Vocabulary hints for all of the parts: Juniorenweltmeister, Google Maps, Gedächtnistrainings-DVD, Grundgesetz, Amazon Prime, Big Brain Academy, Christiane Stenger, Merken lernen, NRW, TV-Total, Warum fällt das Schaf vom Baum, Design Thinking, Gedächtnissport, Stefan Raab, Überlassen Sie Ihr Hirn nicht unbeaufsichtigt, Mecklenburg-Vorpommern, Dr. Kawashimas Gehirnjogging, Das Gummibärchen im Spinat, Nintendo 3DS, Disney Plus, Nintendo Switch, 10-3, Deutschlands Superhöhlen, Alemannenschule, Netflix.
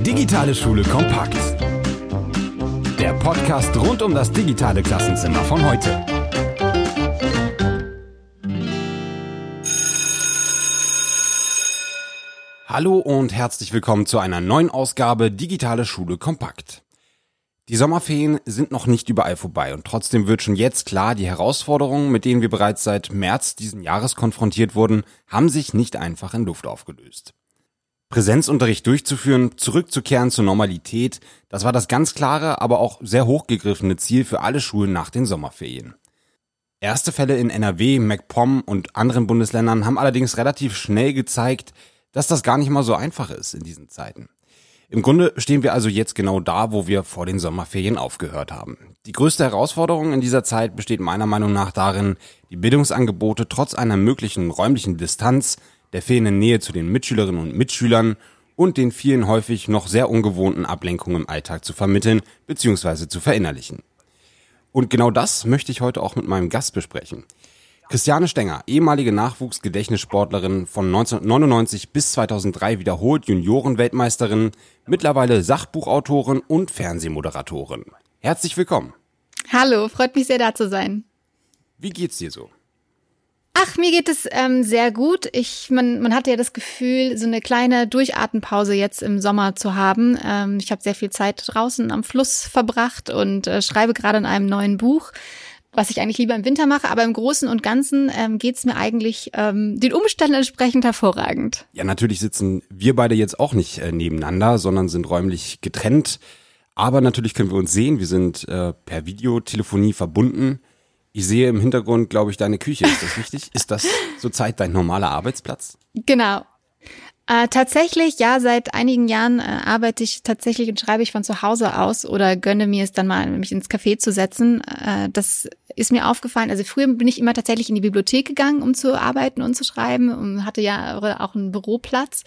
Digitale Schule kompakt. Der Podcast rund um das digitale Klassenzimmer von heute. Hallo und herzlich willkommen zu einer neuen Ausgabe Digitale Schule kompakt. Die Sommerferien sind noch nicht überall vorbei und trotzdem wird schon jetzt klar, die Herausforderungen, mit denen wir bereits seit März diesen Jahres konfrontiert wurden, haben sich nicht einfach in Luft aufgelöst. Präsenzunterricht durchzuführen, zurückzukehren zur Normalität, das war das ganz klare, aber auch sehr hochgegriffene Ziel für alle Schulen nach den Sommerferien. Erste Fälle in NRW, MacPom und anderen Bundesländern haben allerdings relativ schnell gezeigt, dass das gar nicht mal so einfach ist in diesen Zeiten. Im Grunde stehen wir also jetzt genau da, wo wir vor den Sommerferien aufgehört haben. Die größte Herausforderung in dieser Zeit besteht meiner Meinung nach darin, die Bildungsangebote trotz einer möglichen räumlichen Distanz, der fehlenden Nähe zu den Mitschülerinnen und Mitschülern und den vielen häufig noch sehr ungewohnten Ablenkungen im Alltag zu vermitteln bzw. zu verinnerlichen. Und genau das möchte ich heute auch mit meinem Gast besprechen. Christiane Stenger, ehemalige Nachwuchs-Gedächtnissportlerin, von 1999 bis 2003 wiederholt Juniorenweltmeisterin, mittlerweile Sachbuchautorin und Fernsehmoderatorin. Herzlich willkommen. Hallo, freut mich sehr, da zu sein. Wie geht's dir so? Ach, mir geht es sehr gut. Man hatte ja das Gefühl, so eine kleine Durchatmenpause jetzt im Sommer zu haben. Ich habe sehr viel Zeit draußen am Fluss verbracht und schreibe gerade in einem neuen Buch, was ich eigentlich lieber im Winter mache, aber im Großen und Ganzen geht's mir eigentlich den Umständen entsprechend hervorragend. Ja, natürlich sitzen wir beide jetzt auch nicht nebeneinander, sondern sind räumlich getrennt. Aber natürlich können wir uns sehen, wir sind per Videotelefonie verbunden. Ich sehe im Hintergrund, glaube ich, deine Küche, ist das richtig? Ist das zurzeit dein normaler Arbeitsplatz? Genau. Tatsächlich, ja, seit einigen Jahren arbeite ich tatsächlich und schreibe ich von zu Hause aus oder gönne mir es dann mal, mich ins Café zu setzen. Das ist mir aufgefallen. Also früher bin ich immer tatsächlich in die Bibliothek gegangen, um zu arbeiten und zu schreiben, und hatte ja auch einen Büroplatz.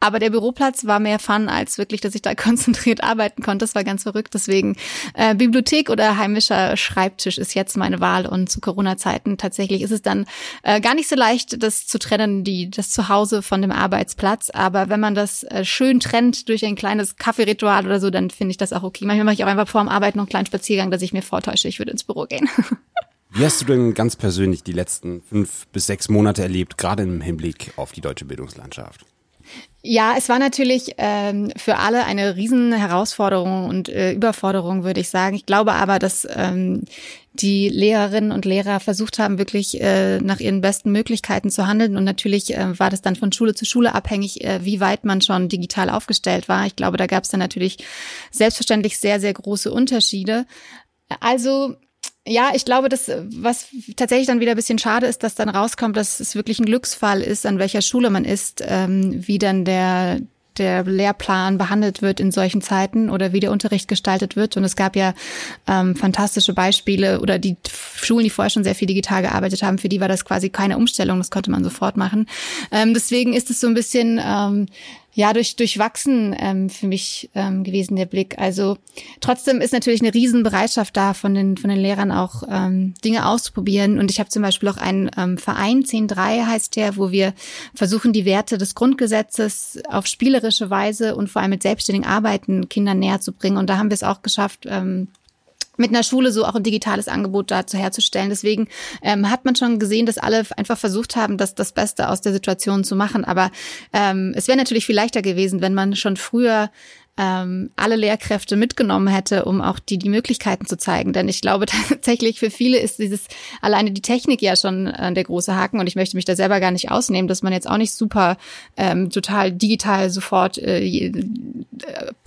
Aber der Büroplatz war mehr Fun als wirklich, dass ich da konzentriert arbeiten konnte. Das war ganz verrückt. Deswegen Bibliothek oder heimischer Schreibtisch ist jetzt meine Wahl. Und zu Corona-Zeiten tatsächlich ist es dann gar nicht so leicht, das zu trennen, das Zuhause von dem Arbeitsplatz. Aber wenn man das schön trennt durch ein kleines Kaffeeritual oder so, dann finde ich das auch okay. Manchmal mache ich auch einfach vor dem Arbeiten noch einen kleinen Spaziergang, dass ich mir vortäusche, ich würde ins Büro gehen. Wie hast du denn ganz persönlich die letzten 5 bis 6 Monate erlebt, gerade im Hinblick auf die deutsche Bildungslandschaft? Ja, es war natürlich für alle eine riesen Herausforderung und Überforderung, würde ich sagen. Ich glaube aber, dass die Lehrerinnen und Lehrer versucht haben, wirklich nach ihren besten Möglichkeiten zu handeln. Und natürlich war das dann von Schule zu Schule abhängig, wie weit man schon digital aufgestellt war. Ich glaube, da gab es dann natürlich selbstverständlich sehr, sehr große Unterschiede. Also ja, ich glaube, das, was tatsächlich dann wieder ein bisschen schade ist, dass dann rauskommt, dass es wirklich ein Glücksfall ist, an welcher Schule man ist, wie dann der Lehrplan behandelt wird in solchen Zeiten oder wie der Unterricht gestaltet wird. Und es gab ja fantastische Beispiele oder die Schulen, die vorher schon sehr viel digital gearbeitet haben, für die war das quasi keine Umstellung, das konnte man sofort machen. Deswegen ist es so ein bisschen durchwachsen für mich gewesen, der Blick. Also trotzdem ist natürlich eine Riesenbereitschaft da von den Lehrern auch Dinge auszuprobieren. Und ich habe zum Beispiel auch einen Verein, 10-3 heißt der, wo wir versuchen, die Werte des Grundgesetzes auf spielerische Weise und vor allem mit selbstständigen Arbeiten Kindern näher zu bringen. Und da haben wir es auch geschafft, mit einer Schule so auch ein digitales Angebot dazu herzustellen. Deswegen hat man schon gesehen, dass alle einfach versucht haben, das Beste aus der Situation zu machen. Aber es wäre natürlich viel leichter gewesen, wenn man schon früher alle Lehrkräfte mitgenommen hätte, um auch die Möglichkeiten zu zeigen. Denn ich glaube tatsächlich, für viele ist alleine die Technik ja schon der große Haken, und ich möchte mich da selber gar nicht ausnehmen, dass man jetzt auch nicht super total digital sofort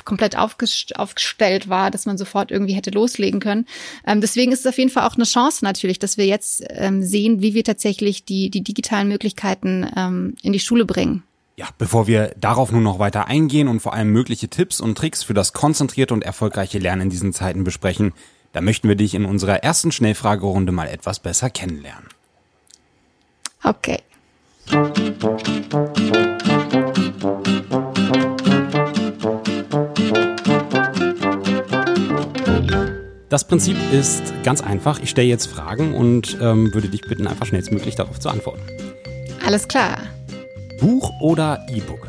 komplett aufgestellt war, dass man sofort irgendwie hätte loslegen können. Deswegen ist es auf jeden Fall auch eine Chance natürlich, dass wir jetzt sehen, wie wir tatsächlich die digitalen Möglichkeiten in die Schule bringen. Ja, bevor wir darauf nun noch weiter eingehen und vor allem mögliche Tipps und Tricks für das konzentrierte und erfolgreiche Lernen in diesen Zeiten besprechen, da möchten wir dich in unserer ersten Schnellfragerunde mal etwas besser kennenlernen. Okay. Das Prinzip ist ganz einfach. Ich stelle jetzt Fragen und würde dich bitten, einfach schnellstmöglich darauf zu antworten. Alles klar. Buch oder E-Book?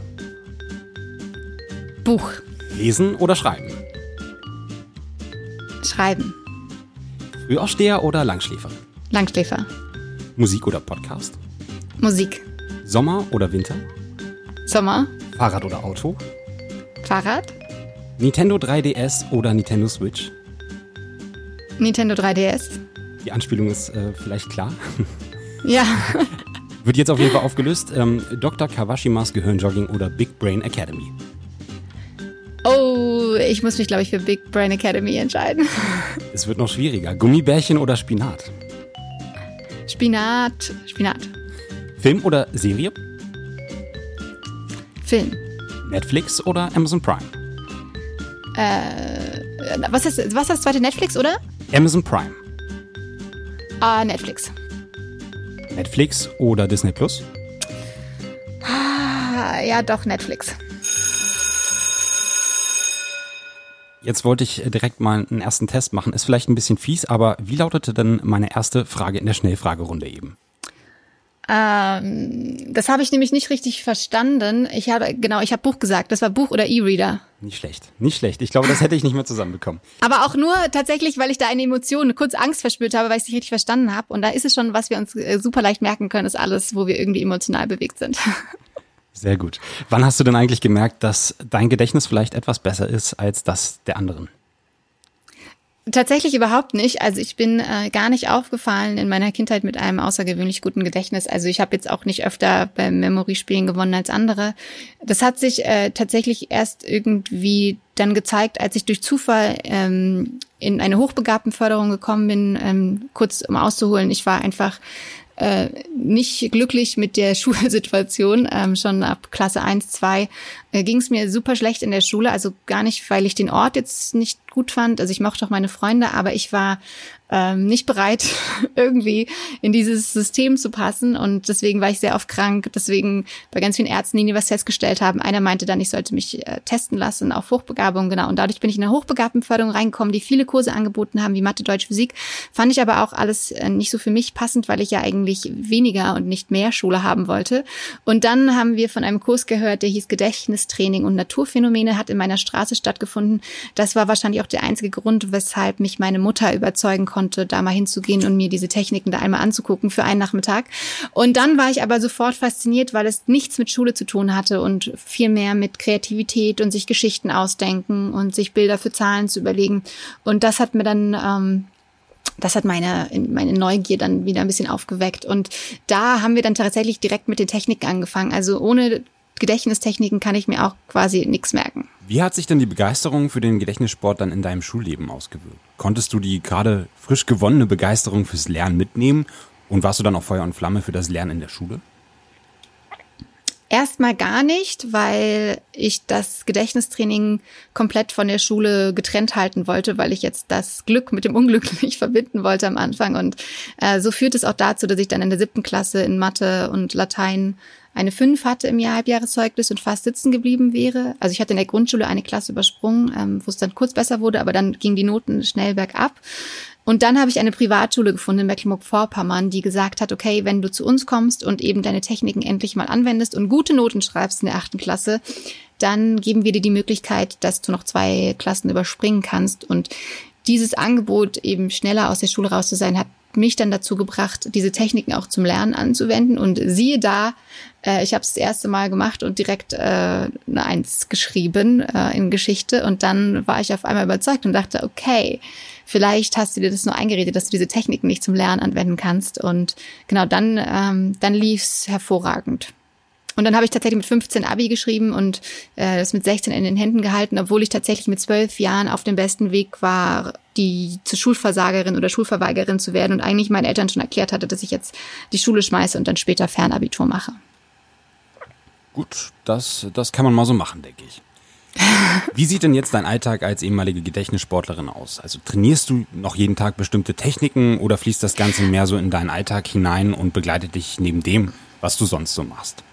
Buch. Lesen oder schreiben? Schreiben. Frühaufsteher oder Langschläferin? Langschläfer. Musik oder Podcast? Musik. Sommer oder Winter? Sommer. Fahrrad oder Auto? Fahrrad. Nintendo 3DS oder Nintendo Switch? Nintendo 3DS. Die Anspielung ist vielleicht klar. Ja. Wird jetzt auf jeden Fall aufgelöst. Dr. Kawashimas Gehirnjogging oder Big Brain Academy? Oh, ich muss mich, glaube ich, für Big Brain Academy entscheiden. Es wird noch schwieriger. Gummibärchen oder Spinat? Spinat. Film oder Serie? Film. Netflix oder Amazon Prime? Was ist das zweite? Netflix, oder? Amazon Prime. Ah, Netflix. Netflix oder Disney Plus? Ja, doch, Netflix. Jetzt wollte ich direkt mal einen ersten Test machen. Ist vielleicht ein bisschen fies, aber wie lautete denn meine erste Frage in der Schnellfragerunde eben? Das habe ich nämlich nicht richtig verstanden. Ich habe Buch gesagt. Das war Buch oder E-Reader. Nicht schlecht. Ich glaube, das hätte ich nicht mehr zusammenbekommen. Aber auch nur tatsächlich, weil ich da eine Emotion, kurz Angst verspürt habe, weil ich es nicht richtig verstanden habe. Und da ist es schon, was wir uns super leicht merken können, ist alles, wo wir irgendwie emotional bewegt sind. Sehr gut. Wann hast du denn eigentlich gemerkt, dass dein Gedächtnis vielleicht etwas besser ist als das der anderen? Tatsächlich überhaupt nicht. Also ich bin gar nicht aufgefallen in meiner Kindheit mit einem außergewöhnlich guten Gedächtnis. Also ich habe jetzt auch nicht öfter beim Memory-Spielen gewonnen als andere. Das hat sich tatsächlich erst irgendwie dann gezeigt, als ich durch Zufall in eine Hochbegabtenförderung gekommen bin. Kurz um auszuholen, ich war einfach nicht glücklich mit der Schulsituation. Schon ab Klasse 1, 2 ging es mir super schlecht in der Schule. Also gar nicht, weil ich den Ort jetzt nicht gut fand. Also ich mochte auch meine Freunde, aber ich war nicht bereit, irgendwie in dieses System zu passen. Und deswegen war ich sehr oft krank. Deswegen bei ganz vielen Ärzten, die nie was festgestellt haben. Einer meinte dann, ich sollte mich testen lassen auf Hochbegabung. Genau. Und dadurch bin ich in eine Hochbegabtenförderung reingekommen, die viele Kurse angeboten haben, wie Mathe, Deutsch, Physik. Fand ich aber auch alles nicht so für mich passend, weil ich ja eigentlich weniger und nicht mehr Schule haben wollte. Und dann haben wir von einem Kurs gehört, der hieß Gedächtnistraining und Naturphänomene, hat in meiner Straße stattgefunden. Das war wahrscheinlich auch der einzige Grund, weshalb mich meine Mutter überzeugen konnte, da mal hinzugehen und mir diese Techniken da einmal anzugucken für einen Nachmittag. Und dann war ich aber sofort fasziniert, weil es nichts mit Schule zu tun hatte und viel mehr mit Kreativität und sich Geschichten ausdenken und sich Bilder für Zahlen zu überlegen. Und das hat mir dann meine Neugier dann wieder ein bisschen aufgeweckt. Und da haben wir dann tatsächlich direkt mit den Techniken angefangen. Also ohne Gedächtnistechniken kann ich mir auch quasi nichts merken. Wie hat sich denn die Begeisterung für den Gedächtnissport dann in deinem Schulleben ausgewirkt? Konntest du die gerade frisch gewonnene Begeisterung fürs Lernen mitnehmen und warst du dann auch Feuer und Flamme für das Lernen in der Schule? Erstmal gar nicht, weil ich das Gedächtnistraining komplett von der Schule getrennt halten wollte, weil ich jetzt das Glück mit dem Unglück nicht verbinden wollte am Anfang. Und so führt es auch dazu, dass ich dann in der 7. Klasse in Mathe und Latein eine 5 hatte im Halbjahreszeugnis und fast sitzen geblieben wäre. Also ich hatte in der Grundschule eine Klasse übersprungen, wo es dann kurz besser wurde, aber dann gingen die Noten schnell bergab. Und dann habe ich eine Privatschule gefunden in Mecklenburg-Vorpommern, die gesagt hat, okay, wenn du zu uns kommst und eben deine Techniken endlich mal anwendest und gute Noten schreibst in der 8. Klasse, dann geben wir dir die Möglichkeit, dass du noch 2 Klassen überspringen kannst. Und dieses Angebot, eben schneller aus der Schule raus zu sein, hat mich dann dazu gebracht, diese Techniken auch zum Lernen anzuwenden. Und siehe da, ich habe es das erste Mal gemacht und direkt eine 1 geschrieben in Geschichte. Und dann war ich auf einmal überzeugt und dachte, okay, vielleicht hast du dir das nur eingeredet, dass du diese Techniken nicht zum Lernen anwenden kannst. Und genau, dann lief es hervorragend. Und dann habe ich tatsächlich mit 15 Abi geschrieben und das mit 16 in den Händen gehalten, obwohl ich tatsächlich mit 12 Jahren auf dem besten Weg war, die zur Schulversagerin oder Schulverweigerin zu werden und eigentlich meinen Eltern schon erklärt hatte, dass ich jetzt die Schule schmeiße und dann später Fernabitur mache. Gut, das kann man mal so machen, denke ich. Wie sieht denn jetzt dein Alltag als ehemalige Gedächtnissportlerin aus? Also trainierst du noch jeden Tag bestimmte Techniken oder fließt das Ganze mehr so in deinen Alltag hinein und begleitet dich neben dem, was du sonst so machst?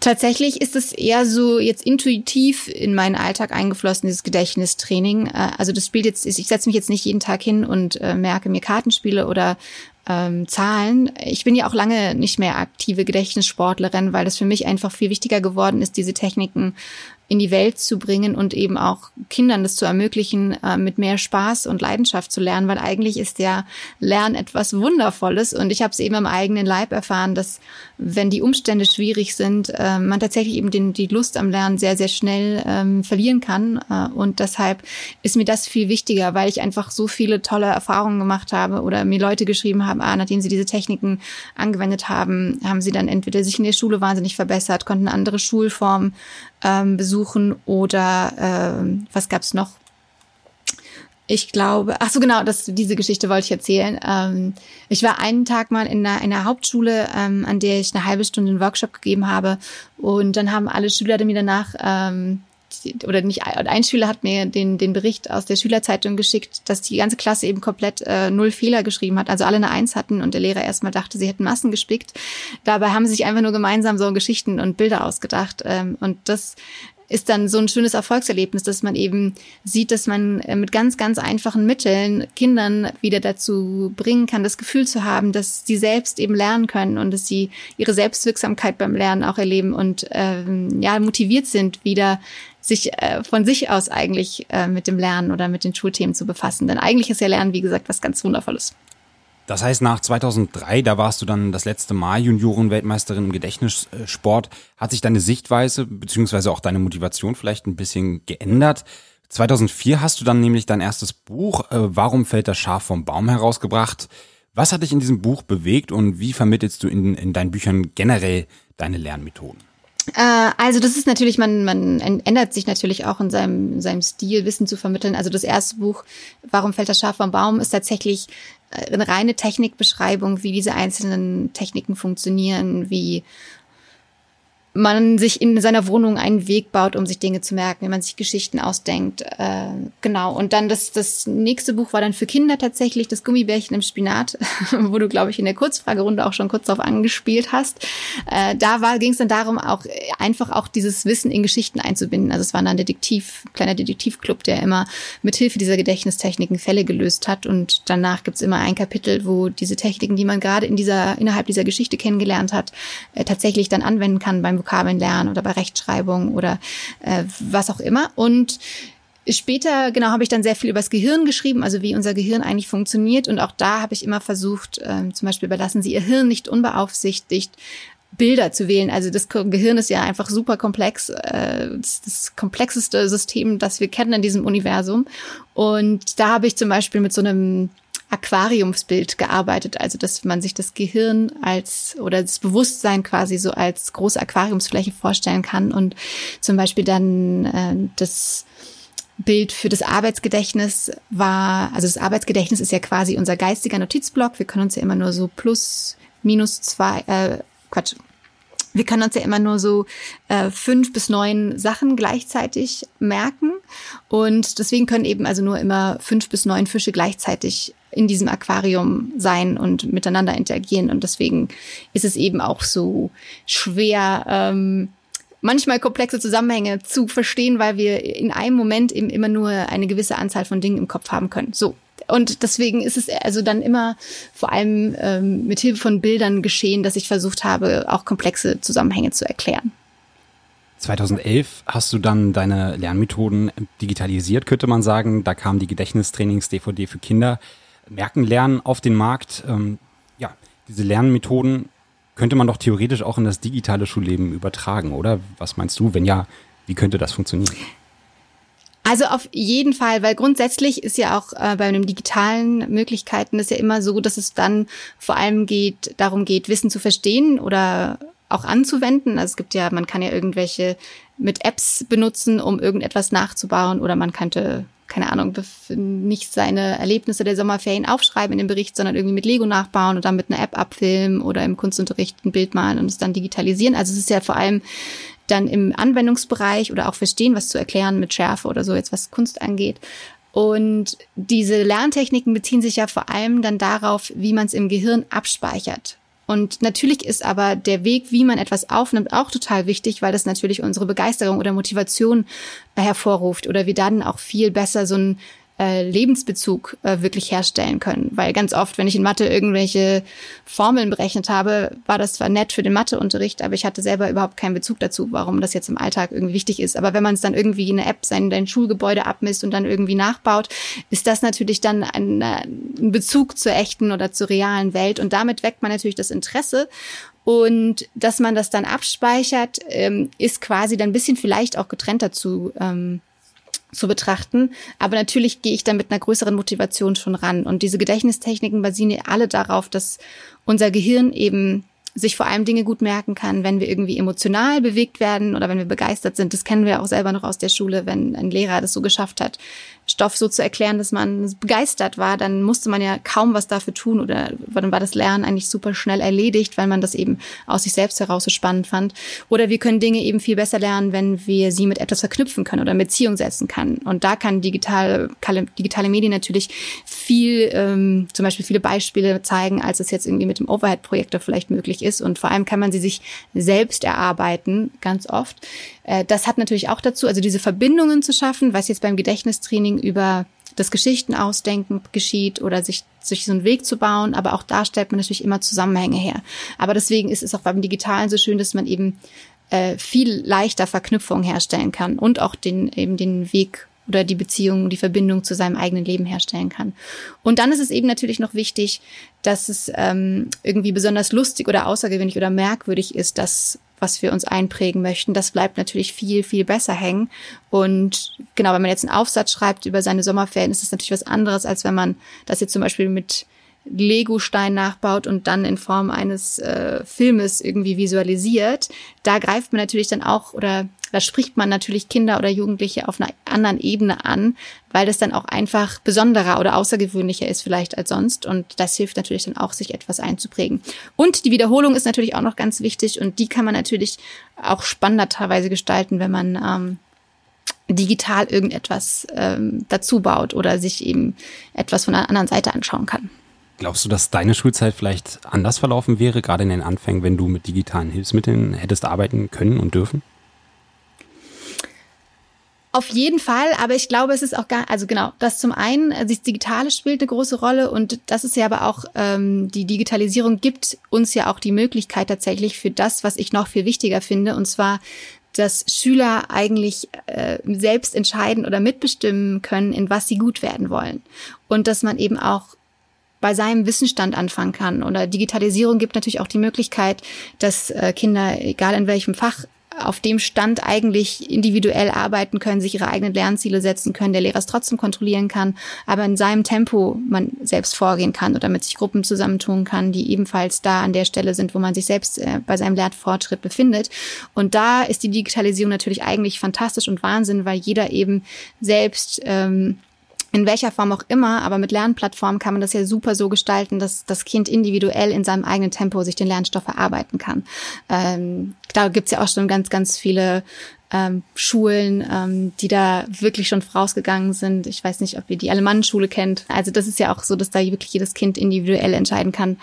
Tatsächlich ist es eher so jetzt intuitiv in meinen Alltag eingeflossen, dieses Gedächtnistraining. Also das spielt jetzt, ich setze mich jetzt nicht jeden Tag hin und merke mir Kartenspiele oder Zahlen. Ich bin ja auch lange nicht mehr aktive Gedächtnissportlerin, weil das für mich einfach viel wichtiger geworden ist, diese Techniken in die Welt zu bringen und eben auch Kindern das zu ermöglichen, mit mehr Spaß und Leidenschaft zu lernen, weil eigentlich ist ja Lernen etwas Wundervolles und ich habe es eben am eigenen Leib erfahren, dass wenn die Umstände schwierig sind, man tatsächlich eben die Lust am Lernen sehr, sehr schnell verlieren kann und deshalb ist mir das viel wichtiger, weil ich einfach so viele tolle Erfahrungen gemacht habe oder mir Leute geschrieben haben, nachdem sie diese Techniken angewendet haben, haben sie dann entweder sich in der Schule wahnsinnig verbessert, konnten andere Schulformen besuchen oder was gab's noch? Ich glaube, diese Geschichte wollte ich erzählen. Ich war einen Tag mal in einer Hauptschule, an der ich eine halbe Stunde einen Workshop gegeben habe und dann haben alle Schüler mir danach ein Schüler hat mir den Bericht aus der Schülerzeitung geschickt, dass die ganze Klasse eben komplett null Fehler geschrieben hat, also alle eine Eins hatten und der Lehrer erstmal dachte, sie hätten Massen gespickt. Dabei haben sie sich einfach nur gemeinsam so Geschichten und Bilder ausgedacht und das ist dann so ein schönes Erfolgserlebnis, dass man eben sieht, dass man mit ganz, ganz einfachen Mitteln Kindern wieder dazu bringen kann, das Gefühl zu haben, dass sie selbst eben lernen können und dass sie ihre Selbstwirksamkeit beim Lernen auch erleben und motiviert sind, wieder sich von sich aus eigentlich mit dem Lernen oder mit den Schulthemen zu befassen. Denn eigentlich ist ja Lernen, wie gesagt, was ganz Wundervolles. Das heißt, nach 2003, da warst du dann das letzte Mal Juniorenweltmeisterin im Gedächtnissport, hat sich deine Sichtweise bzw. auch deine Motivation vielleicht ein bisschen geändert. 2004 hast du dann nämlich dein erstes Buch, Warum fällt das Schaf vom Baum, herausgebracht. Was hat dich in diesem Buch bewegt und wie vermittelst du in deinen Büchern generell deine Lernmethoden? Also das ist natürlich, man ändert sich natürlich auch in seinem Stil, Wissen zu vermitteln. Also das erste Buch, Warum fällt das Schaf vom Baum, ist tatsächlich eine reine Technikbeschreibung, wie diese einzelnen Techniken funktionieren, wie man sich in seiner Wohnung einen Weg baut, um sich Dinge zu merken, wie man sich Geschichten ausdenkt. Genau. Und dann das nächste Buch war dann für Kinder tatsächlich Das Gummibärchen im Spinat, wo du, glaube ich, in der Kurzfragerunde auch schon kurz drauf angespielt hast. Da ging es dann darum, auch einfach auch dieses Wissen in Geschichten einzubinden. Also es war dann ein kleiner Detektivclub, der immer mithilfe dieser Gedächtnistechniken Fälle gelöst hat. Und danach gibt's immer ein Kapitel, wo diese Techniken, die man gerade innerhalb dieser Geschichte kennengelernt hat, tatsächlich dann anwenden kann beim Vokabeln lernen oder bei Rechtschreibung oder was auch immer. Und später, habe ich dann sehr viel über das Gehirn geschrieben, also wie unser Gehirn eigentlich funktioniert. Und auch da habe ich immer versucht, zum Beispiel Überlassen Sie Ihr Hirn nicht unbeaufsichtigt, Bilder zu wählen. Also das Gehirn ist ja einfach super komplex, das komplexeste System, das wir kennen in diesem Universum. Und da habe ich zum Beispiel mit so einem Aquariumsbild gearbeitet, also dass man sich das Gehirn oder das Bewusstsein quasi so als große Aquariumsfläche vorstellen kann und zum Beispiel dann das Bild für das Arbeitsgedächtnis das Arbeitsgedächtnis ist ja quasi unser geistiger Notizblock, wir können uns ja immer nur so 5 bis 9 Sachen gleichzeitig merken und deswegen können eben also nur immer 5 bis 9 Fische gleichzeitig in diesem Aquarium sein und miteinander interagieren und deswegen ist es eben auch so schwer, manchmal komplexe Zusammenhänge zu verstehen, weil wir in einem Moment eben immer nur eine gewisse Anzahl von Dingen im Kopf haben können. So. Und deswegen ist es also dann immer vor allem mit Hilfe von Bildern geschehen, dass ich versucht habe, auch komplexe Zusammenhänge zu erklären. 2011 hast du dann deine Lernmethoden digitalisiert, könnte man sagen. Da kam die Gedächtnistrainings-DVD für Kinder, Merken lernen auf den Markt. Diese Lernmethoden könnte man doch theoretisch auch in das digitale Schulleben übertragen, oder? Was meinst du? Wenn ja, wie könnte das funktionieren? Also auf jeden Fall, weil grundsätzlich ist ja auch bei den digitalen Möglichkeiten ist ja immer so, dass es dann vor allem darum geht, Wissen zu verstehen oder auch anzuwenden. Also es gibt ja, man kann ja irgendwelche mit Apps benutzen, um irgendetwas nachzubauen oder man könnte, keine Ahnung, nicht seine Erlebnisse der Sommerferien aufschreiben in dem Bericht, sondern irgendwie mit Lego nachbauen und dann mit einer App abfilmen oder im Kunstunterricht ein Bild malen und es dann digitalisieren. Also es ist ja vor allem dann im Anwendungsbereich oder auch verstehen, was zu erklären mit Schärfe oder so, jetzt was Kunst angeht. Und diese Lerntechniken beziehen sich ja vor allem dann darauf, wie man es im Gehirn abspeichert. Und natürlich ist aber der Weg, wie man etwas aufnimmt, auch total wichtig, weil das natürlich unsere Begeisterung oder Motivation hervorruft oder wir dann auch viel besser so ein Lebensbezug wirklich herstellen können. Weil ganz oft, wenn ich in Mathe irgendwelche Formeln berechnet habe, war das zwar nett für den Matheunterricht, aber ich hatte selber überhaupt keinen Bezug dazu, warum das jetzt im Alltag irgendwie wichtig ist. Aber wenn man es dann irgendwie in einer App dein Schulgebäude abmisst und dann irgendwie nachbaut, ist das natürlich dann ein Bezug zur echten oder zur realen Welt. Und damit weckt man natürlich das Interesse. Und dass man das dann abspeichert, ist quasi dann ein bisschen vielleicht auch getrennt dazu zu betrachten. Aber natürlich gehe ich dann mit einer größeren Motivation schon ran. Und diese Gedächtnistechniken basieren alle darauf, dass unser Gehirn eben sich vor allem Dinge gut merken kann, wenn wir irgendwie emotional bewegt werden oder wenn wir begeistert sind. Das kennen wir auch selber noch aus der Schule, wenn ein Lehrer das so geschafft hat, Stoff so zu erklären, dass man begeistert war, dann musste man ja kaum was dafür tun oder dann war das Lernen eigentlich super schnell erledigt, weil man das eben aus sich selbst heraus so spannend fand. Oder wir können Dinge eben viel besser lernen, wenn wir sie mit etwas verknüpfen können oder in Beziehung setzen können. Und da kann digitale Medien natürlich viel, zum Beispiel viele Beispiele zeigen, als es jetzt irgendwie mit dem Overhead-Projektor vielleicht möglich ist. Und vor allem kann man sie sich selbst erarbeiten, ganz oft. Das hat natürlich auch dazu, also diese Verbindungen zu schaffen, was jetzt beim Gedächtnistraining über das Geschichtenausdenken geschieht oder sich so einen Weg zu bauen. Aber auch da stellt man natürlich immer Zusammenhänge her. Aber deswegen ist es auch beim Digitalen so schön, dass man eben viel leichter Verknüpfungen herstellen kann und auch den Weg oder die Beziehung, die Verbindung zu seinem eigenen Leben herstellen kann. Und dann ist es eben natürlich noch wichtig, dass es irgendwie besonders lustig oder außergewöhnlich oder merkwürdig ist, dass was wir uns einprägen möchten, das bleibt natürlich viel, viel besser hängen. Und genau, wenn man jetzt einen Aufsatz schreibt über seine Sommerferien, ist das natürlich was anderes, als wenn man das jetzt zum Beispiel mit Legostein nachbaut und dann in Form eines Filmes irgendwie visualisiert. Da greift man natürlich dann auch oder da spricht man natürlich Kinder oder Jugendliche auf einer anderen Ebene an, weil das dann auch einfach besonderer oder außergewöhnlicher ist vielleicht als sonst. Und das hilft natürlich dann auch, sich etwas einzuprägen. Und die Wiederholung ist natürlich auch noch ganz wichtig und die kann man natürlich auch spannender teilweise gestalten, wenn man digital irgendetwas dazu baut oder sich eben etwas von einer anderen Seite anschauen kann. Glaubst du, dass deine Schulzeit vielleicht anders verlaufen wäre, gerade in den Anfängen, wenn du mit digitalen Hilfsmitteln hättest arbeiten können und dürfen? Auf jeden Fall, aber ich glaube, es ist auch gar, also genau, das zum einen, also das Digitale spielt eine große Rolle und das ist ja aber auch, die Digitalisierung gibt uns ja auch die Möglichkeit tatsächlich für das, was ich noch viel wichtiger finde, und zwar, dass Schüler eigentlich selbst entscheiden oder mitbestimmen können, in was sie gut werden wollen und dass man eben auch bei seinem Wissensstand anfangen kann. Oder Digitalisierung gibt natürlich auch die Möglichkeit, dass Kinder, egal in welchem Fach, auf dem Stand eigentlich individuell arbeiten können, sich ihre eigenen Lernziele setzen können, der Lehrer es trotzdem kontrollieren kann, aber in seinem Tempo man selbst vorgehen kann oder mit sich Gruppen zusammentun kann, die ebenfalls da an der Stelle sind, wo man sich selbst bei seinem Lernfortschritt befindet. Und da ist die Digitalisierung natürlich eigentlich fantastisch und Wahnsinn, weil jeder eben selbst in welcher Form auch immer, aber mit Lernplattformen kann man das ja super so gestalten, dass das Kind individuell in seinem eigenen Tempo sich den Lernstoff erarbeiten kann. Da gibt's ja auch schon ganz, ganz viele Schulen, die da wirklich schon vorausgegangen sind. Ich weiß nicht, ob ihr die Alemannenschule kennt. Also das ist ja auch so, dass da wirklich jedes Kind individuell entscheiden kann,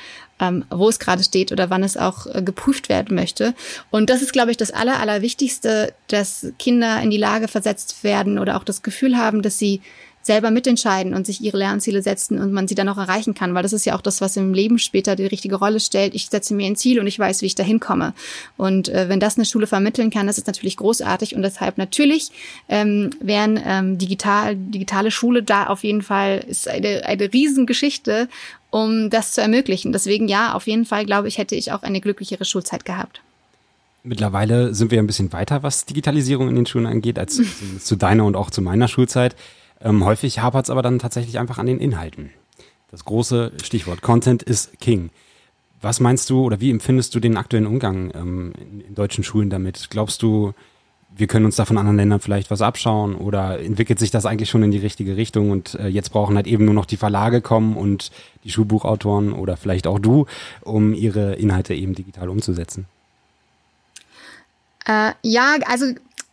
wo es gerade steht oder wann es auch geprüft werden möchte. Und das ist, glaube ich, das Allerwichtigste, dass Kinder in die Lage versetzt werden oder auch das Gefühl haben, dass sie selber mitentscheiden und sich ihre Lernziele setzen und man sie dann auch erreichen kann, weil das ist ja auch das, was im Leben später die richtige Rolle stellt. Ich setze mir ein Ziel und ich weiß, wie ich da hinkomme. Und wenn das eine Schule vermitteln kann, das ist natürlich großartig und deshalb natürlich wären digitale Schule da auf jeden Fall, ist eine Riesengeschichte, um das zu ermöglichen. Deswegen ja, auf jeden Fall, glaube ich, hätte ich auch eine glücklichere Schulzeit gehabt. Mittlerweile sind wir ein bisschen weiter, was Digitalisierung in den Schulen angeht, als zu deiner und auch zu meiner Schulzeit. Häufig hapert es aber dann tatsächlich einfach an den Inhalten. Das große Stichwort Content ist King. Was meinst du oder wie empfindest du den aktuellen Umgang in deutschen Schulen damit? Glaubst du, wir können uns da von anderen Ländern vielleicht was abschauen oder entwickelt sich das eigentlich schon in die richtige Richtung und jetzt brauchen halt eben nur noch die Verlage kommen und die Schulbuchautoren oder vielleicht auch du, um ihre Inhalte eben digital umzusetzen? Ja, also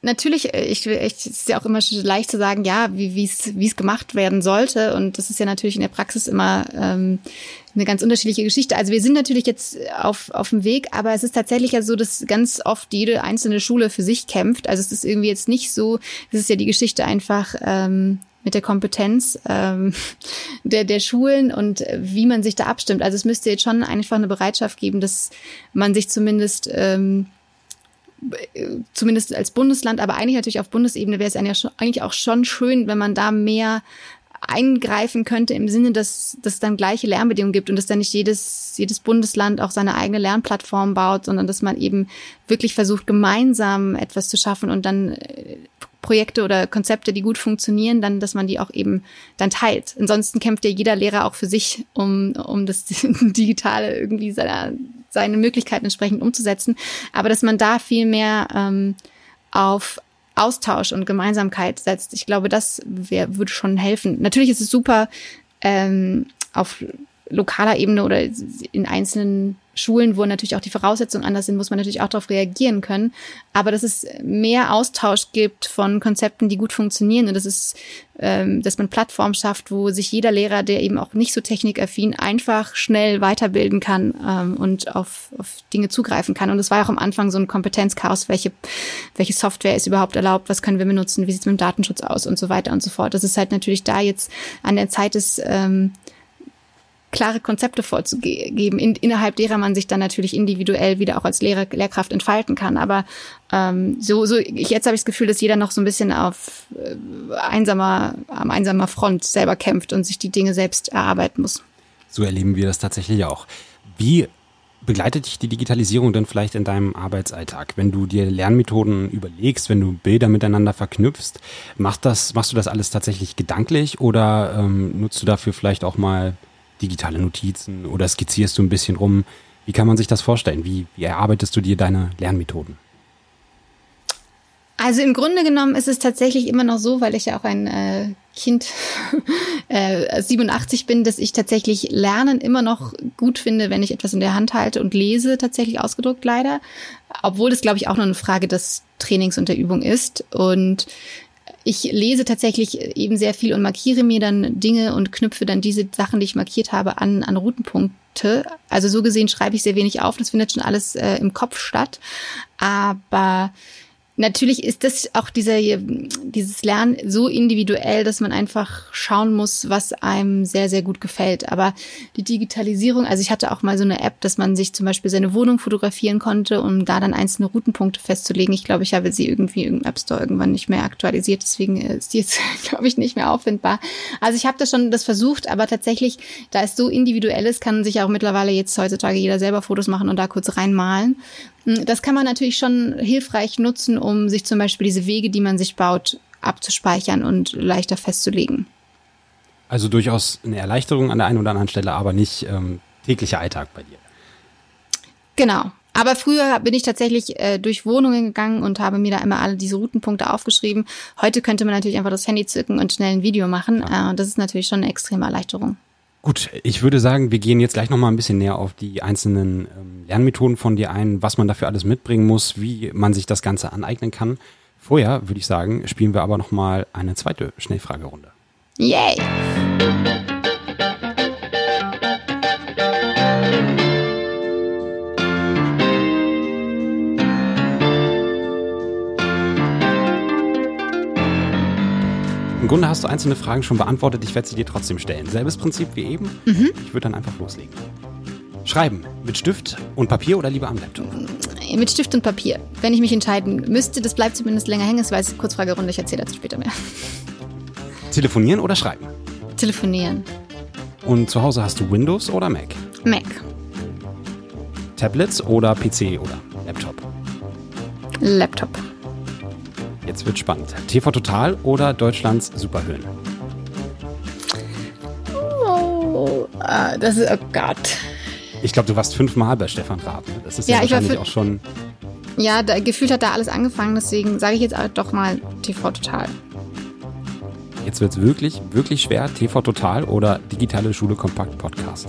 natürlich, es ist ja auch immer leicht zu sagen, ja, wie es gemacht werden sollte. Und das ist ja natürlich in der Praxis immer eine ganz unterschiedliche Geschichte. Also wir sind natürlich jetzt auf dem Weg, aber es ist tatsächlich ja so, dass ganz oft jede einzelne Schule für sich kämpft. Also es ist irgendwie jetzt nicht so, das ist ja die Geschichte einfach mit der Kompetenz der Schulen und wie man sich da abstimmt. Also es müsste jetzt schon einfach eine Bereitschaft geben, dass man sich zumindest als Bundesland, aber eigentlich natürlich auf Bundesebene wäre es eigentlich auch schon schön, wenn man da mehr eingreifen könnte im Sinne, dass es dann gleiche Lernbedingungen gibt und dass dann nicht jedes Bundesland auch seine eigene Lernplattform baut, sondern dass man eben wirklich versucht, gemeinsam etwas zu schaffen und dann Projekte oder Konzepte, die gut funktionieren, dann, dass man die auch eben dann teilt. Ansonsten kämpft ja jeder Lehrer auch für sich, um das Digitale irgendwie seine Möglichkeiten entsprechend umzusetzen. Aber dass man da viel mehr auf Austausch und Gemeinsamkeit setzt. Ich glaube, das würde schon helfen. Natürlich ist es super, auf lokaler Ebene oder in einzelnen Schulen, wo natürlich auch die Voraussetzungen anders sind, muss man natürlich auch darauf reagieren können. Aber dass es mehr Austausch gibt von Konzepten, die gut funktionieren und dass man Plattformen schafft, wo sich jeder Lehrer, der eben auch nicht so technikaffin, einfach schnell weiterbilden kann und auf Dinge zugreifen kann. Und es war ja auch am Anfang so ein Kompetenzchaos, welche Software ist überhaupt erlaubt, was können wir benutzen, wie sieht es mit dem Datenschutz aus und so weiter und so fort. Das ist halt natürlich da jetzt an der Zeit ist, klare Konzepte vorzugeben, innerhalb derer man sich dann natürlich individuell wieder auch als Lehrkraft entfalten kann. Aber jetzt habe ich das Gefühl, dass jeder noch so ein bisschen auf einsamer Front selber kämpft und sich die Dinge selbst erarbeiten muss. So erleben wir das tatsächlich auch. Wie begleitet dich die Digitalisierung denn vielleicht in deinem Arbeitsalltag? Wenn du dir Lernmethoden überlegst, wenn du Bilder miteinander verknüpfst, machst du das alles tatsächlich gedanklich oder nutzt du dafür vielleicht auch mal digitale Notizen oder skizzierst du ein bisschen rum? Wie kann man sich das vorstellen? Wie erarbeitest du dir deine Lernmethoden? Also im Grunde genommen ist es tatsächlich immer noch so, weil ich ja auch ein Kind 87 bin, dass ich tatsächlich Lernen immer noch gut finde, wenn ich etwas in der Hand halte und lese, tatsächlich ausgedruckt leider. Obwohl das, glaube ich, auch noch eine Frage des Trainings und der Übung ist. Und ich lese tatsächlich eben sehr viel und markiere mir dann Dinge und knüpfe dann diese Sachen, die ich markiert habe, an Routenpunkte. Also so gesehen schreibe ich sehr wenig auf. Das findet schon alles im Kopf statt. Aber natürlich ist das auch dieses Lernen so individuell, dass man einfach schauen muss, was einem sehr, sehr gut gefällt. Aber die Digitalisierung, also ich hatte auch mal so eine App, dass man sich zum Beispiel seine Wohnung fotografieren konnte, um da dann einzelne Routenpunkte festzulegen. Ich glaube, ich habe sie irgendwie im App Store irgendwann nicht mehr aktualisiert. Deswegen ist die jetzt, glaube ich, nicht mehr auffindbar. Also ich habe da schon das versucht, aber tatsächlich, da es so individuell ist, kann sich auch mittlerweile jetzt heutzutage jeder selber Fotos machen und da kurz reinmalen. Das kann man natürlich schon hilfreich nutzen, um sich zum Beispiel diese Wege, die man sich baut, abzuspeichern und leichter festzulegen. Also durchaus eine Erleichterung an der einen oder anderen Stelle, aber nicht täglicher Alltag bei dir. Genau. Aber früher bin ich tatsächlich durch Wohnungen gegangen und habe mir da immer alle diese Routenpunkte aufgeschrieben. Heute könnte man natürlich einfach das Handy zücken und schnell ein Video machen. Ja. Das ist natürlich schon eine extreme Erleichterung. Gut, ich würde sagen, wir gehen jetzt gleich nochmal ein bisschen näher auf die einzelnen Lernmethoden von dir ein, was man dafür alles mitbringen muss, wie man sich das Ganze aneignen kann. Vorher, würde ich sagen, spielen wir aber nochmal eine zweite Schnellfragerunde. Yay! Im Grunde hast du einzelne Fragen schon beantwortet, ich werde sie dir trotzdem stellen. Selbes Prinzip wie eben, Ich würde dann einfach loslegen. Schreiben, mit Stift und Papier oder lieber am Laptop? Mit Stift und Papier, wenn ich mich entscheiden müsste. Das bleibt zumindest länger hängen, es war jetzt eine Kurzfragerunde, ich erzähle dazu später mehr. Telefonieren oder schreiben? Telefonieren. Und zu Hause hast du Windows oder Mac? Mac. Tablets oder PC oder Laptop? Laptop. Jetzt wird spannend. TV-Total oder Deutschlands Superhöhlen? Oh, das ist, oh Gott. Ich glaube, du warst 5-mal bei Stefan Raab. Das ist ja wahrscheinlich auch schon... Ja, gefühlt hat da alles angefangen, deswegen sage ich jetzt doch mal TV-Total. Jetzt wird es wirklich, wirklich schwer. TV-Total oder Digitale Schule Kompakt Podcast?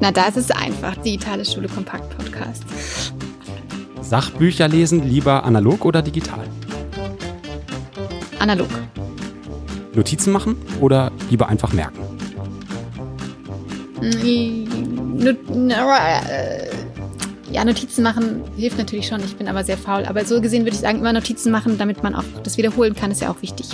Na, da ist es einfach. Digitale Schule Kompakt Podcast. Sachbücher lesen, lieber analog oder digital? Analog. Notizen machen oder lieber einfach merken? Ja, Notizen machen hilft natürlich schon. Ich bin aber sehr faul. Aber so gesehen würde ich sagen, immer Notizen machen, damit man auch das wiederholen kann, ist ja auch wichtig.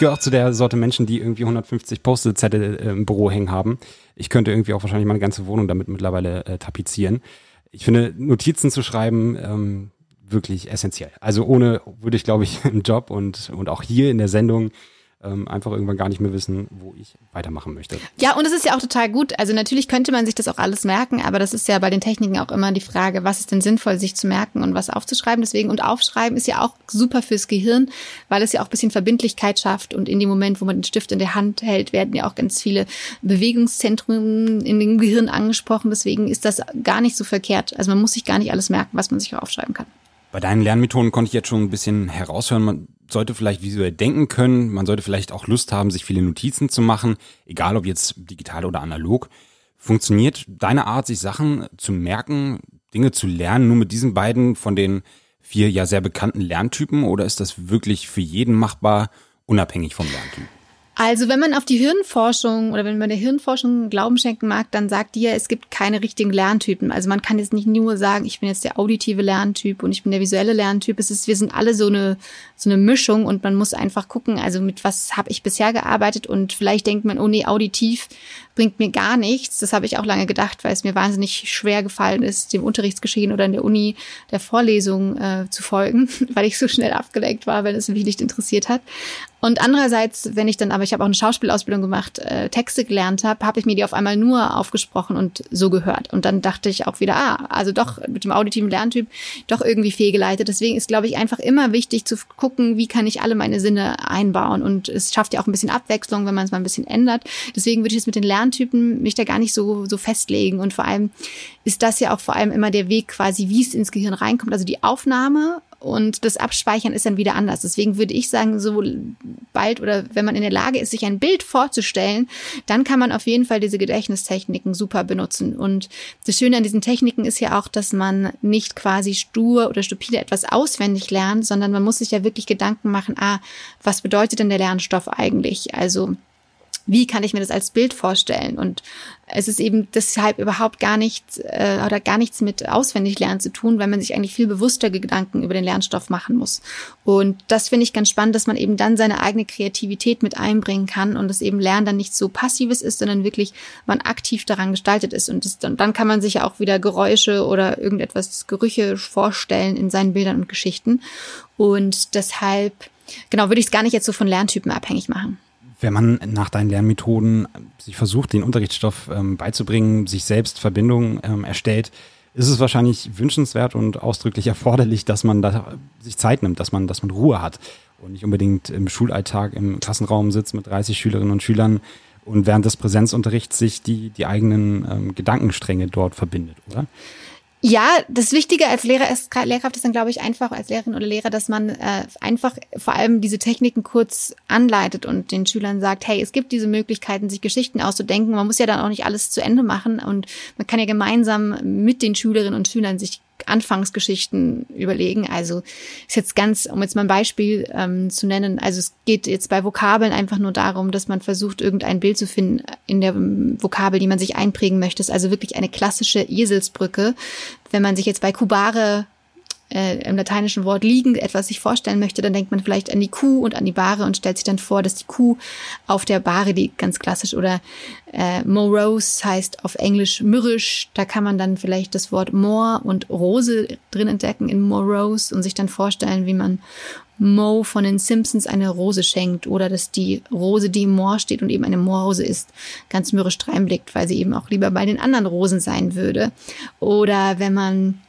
gehöre auch zu der Sorte Menschen, die irgendwie 150 Post-it-Zettel im Büro hängen haben. Ich könnte irgendwie auch wahrscheinlich meine ganze Wohnung damit mittlerweile tapezieren. Ich finde, Notizen zu schreiben, wirklich essentiell. Also ohne würde ich, glaube ich, im Job und auch hier in der Sendung einfach irgendwann gar nicht mehr wissen, wo ich weitermachen möchte. Ja, und es ist ja auch total gut. Also natürlich könnte man sich das auch alles merken, aber das ist ja bei den Techniken auch immer die Frage, was ist denn sinnvoll, sich zu merken und was aufzuschreiben. Deswegen, und aufschreiben ist ja auch super fürs Gehirn, weil es ja auch ein bisschen Verbindlichkeit schafft, und in dem Moment, wo man den Stift in der Hand hält, werden ja auch ganz viele Bewegungszentren in dem Gehirn angesprochen. Deswegen ist das gar nicht so verkehrt. Also man muss sich gar nicht alles merken, was man sich auch aufschreiben kann. Bei deinen Lernmethoden konnte ich jetzt schon ein bisschen heraushören, man sollte vielleicht visuell denken können, man sollte vielleicht auch Lust haben, sich viele Notizen zu machen, egal ob jetzt digital oder analog. Funktioniert deine Art, sich Sachen zu merken, Dinge zu lernen, nur mit diesen beiden von den 4 ja sehr bekannten Lerntypen, oder ist das wirklich für jeden machbar, unabhängig vom Lerntyp? Also wenn man auf die Hirnforschung oder wenn man der Hirnforschung Glauben schenken mag, dann sagt die ja, es gibt keine richtigen Lerntypen. Also man kann jetzt nicht nur sagen, ich bin jetzt der auditive Lerntyp und ich bin der visuelle Lerntyp. Es ist, wir sind alle so eine Mischung, und man muss einfach gucken, also mit was habe ich bisher gearbeitet, und vielleicht denkt man, oh nee, auditiv bringt mir gar nichts. Das habe ich auch lange gedacht, weil es mir wahnsinnig schwer gefallen ist, dem Unterrichtsgeschehen oder in der Uni der Vorlesung zu folgen, weil ich so schnell abgelenkt war, wenn es mich nicht interessiert hat. Und andererseits, wenn ich dann, aber ich habe auch eine Schauspielausbildung gemacht, Texte gelernt habe, habe ich mir die auf einmal nur aufgesprochen und so gehört. Und dann dachte ich auch wieder, also doch mit dem auditiven Lerntyp doch irgendwie fehlgeleitet. Deswegen ist, glaube ich, einfach immer wichtig zu gucken, wie kann ich alle meine Sinne einbauen. Und es schafft ja auch ein bisschen Abwechslung, wenn man es mal ein bisschen ändert. Deswegen würde ich es mit den Lerntypen mich da gar nicht so festlegen. Und vor allem ist das ja auch vor allem immer der Weg quasi, wie es ins Gehirn reinkommt. Also die Aufnahme und das Abspeichern ist dann wieder anders. Deswegen würde ich sagen, so bald oder wenn man in der Lage ist, sich ein Bild vorzustellen, dann kann man auf jeden Fall diese Gedächtnistechniken super benutzen. Und das Schöne an diesen Techniken ist ja auch, dass man nicht quasi stur oder stupide etwas auswendig lernt, sondern man muss sich ja wirklich Gedanken machen, was bedeutet denn der Lernstoff eigentlich? Also wie kann ich mir das als Bild vorstellen? Und es ist eben deshalb überhaupt gar nichts mit Auswendiglernen zu tun, weil man sich eigentlich viel bewusster Gedanken über den Lernstoff machen muss. Und das finde ich ganz spannend, dass man eben dann seine eigene Kreativität mit einbringen kann und das eben Lernen dann nicht so passives ist, sondern wirklich man aktiv daran gestaltet ist. Und dann kann man sich ja auch wieder Geräusche oder irgendetwas, Gerüche vorstellen in seinen Bildern und Geschichten. Und deshalb, genau, würde ich es gar nicht jetzt so von Lerntypen abhängig machen. Wenn man nach deinen Lernmethoden sich versucht, den Unterrichtsstoff beizubringen, sich selbst Verbindungen erstellt, ist es wahrscheinlich wünschenswert und ausdrücklich erforderlich, dass man da sich Zeit nimmt, dass man Ruhe hat und nicht unbedingt im Schulalltag im Klassenraum sitzt mit 30 Schülerinnen und Schülern und während des Präsenzunterrichts sich die eigenen Gedankenstränge dort verbindet, oder? Ja, das Wichtige als Lehrkraft ist dann, glaube ich, einfach als Lehrerin oder Lehrer, dass man einfach vor allem diese Techniken kurz anleitet und den Schülern sagt, hey, es gibt diese Möglichkeiten, sich Geschichten auszudenken. Man muss ja dann auch nicht alles zu Ende machen und man kann ja gemeinsam mit den Schülerinnen und Schülern sich Anfangsgeschichten überlegen. Also ist jetzt ganz, um jetzt mal ein Beispiel zu nennen, also es geht jetzt bei Vokabeln einfach nur darum, dass man versucht, irgendein Bild zu finden in der Vokabel, die man sich einprägen möchte. Ist also wirklich eine klassische Eselsbrücke. Wenn man sich jetzt bei Kubare im lateinischen Wort liegend etwas sich vorstellen möchte, dann denkt man vielleicht an die Kuh und an die Bahre und stellt sich dann vor, dass die Kuh auf der Bahre liegt, ganz klassisch. Oder morose heißt auf Englisch mürrisch. Da kann man dann vielleicht das Wort Moor und Rose drin entdecken in morose und sich dann vorstellen, wie man Mo von den Simpsons eine Rose schenkt oder dass die Rose, die im Moor steht und eben eine Moorrose ist, ganz mürrisch dreinblickt, weil sie eben auch lieber bei den anderen Rosen sein würde. Oder wenn man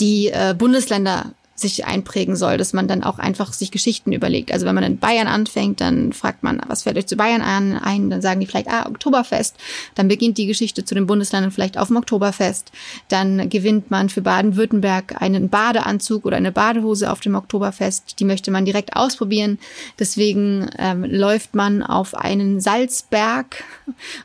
die Bundesländer sich einprägen soll, dass man dann auch einfach sich Geschichten überlegt. Also wenn man in Bayern anfängt, dann fragt man, was fällt euch zu Bayern ein? Dann sagen die vielleicht, Oktoberfest. Dann beginnt die Geschichte zu den Bundesländern vielleicht auf dem Oktoberfest. Dann gewinnt man für Baden-Württemberg einen Badeanzug oder eine Badehose auf dem Oktoberfest. Die möchte man direkt ausprobieren. Deswegen läuft man auf einen Salzberg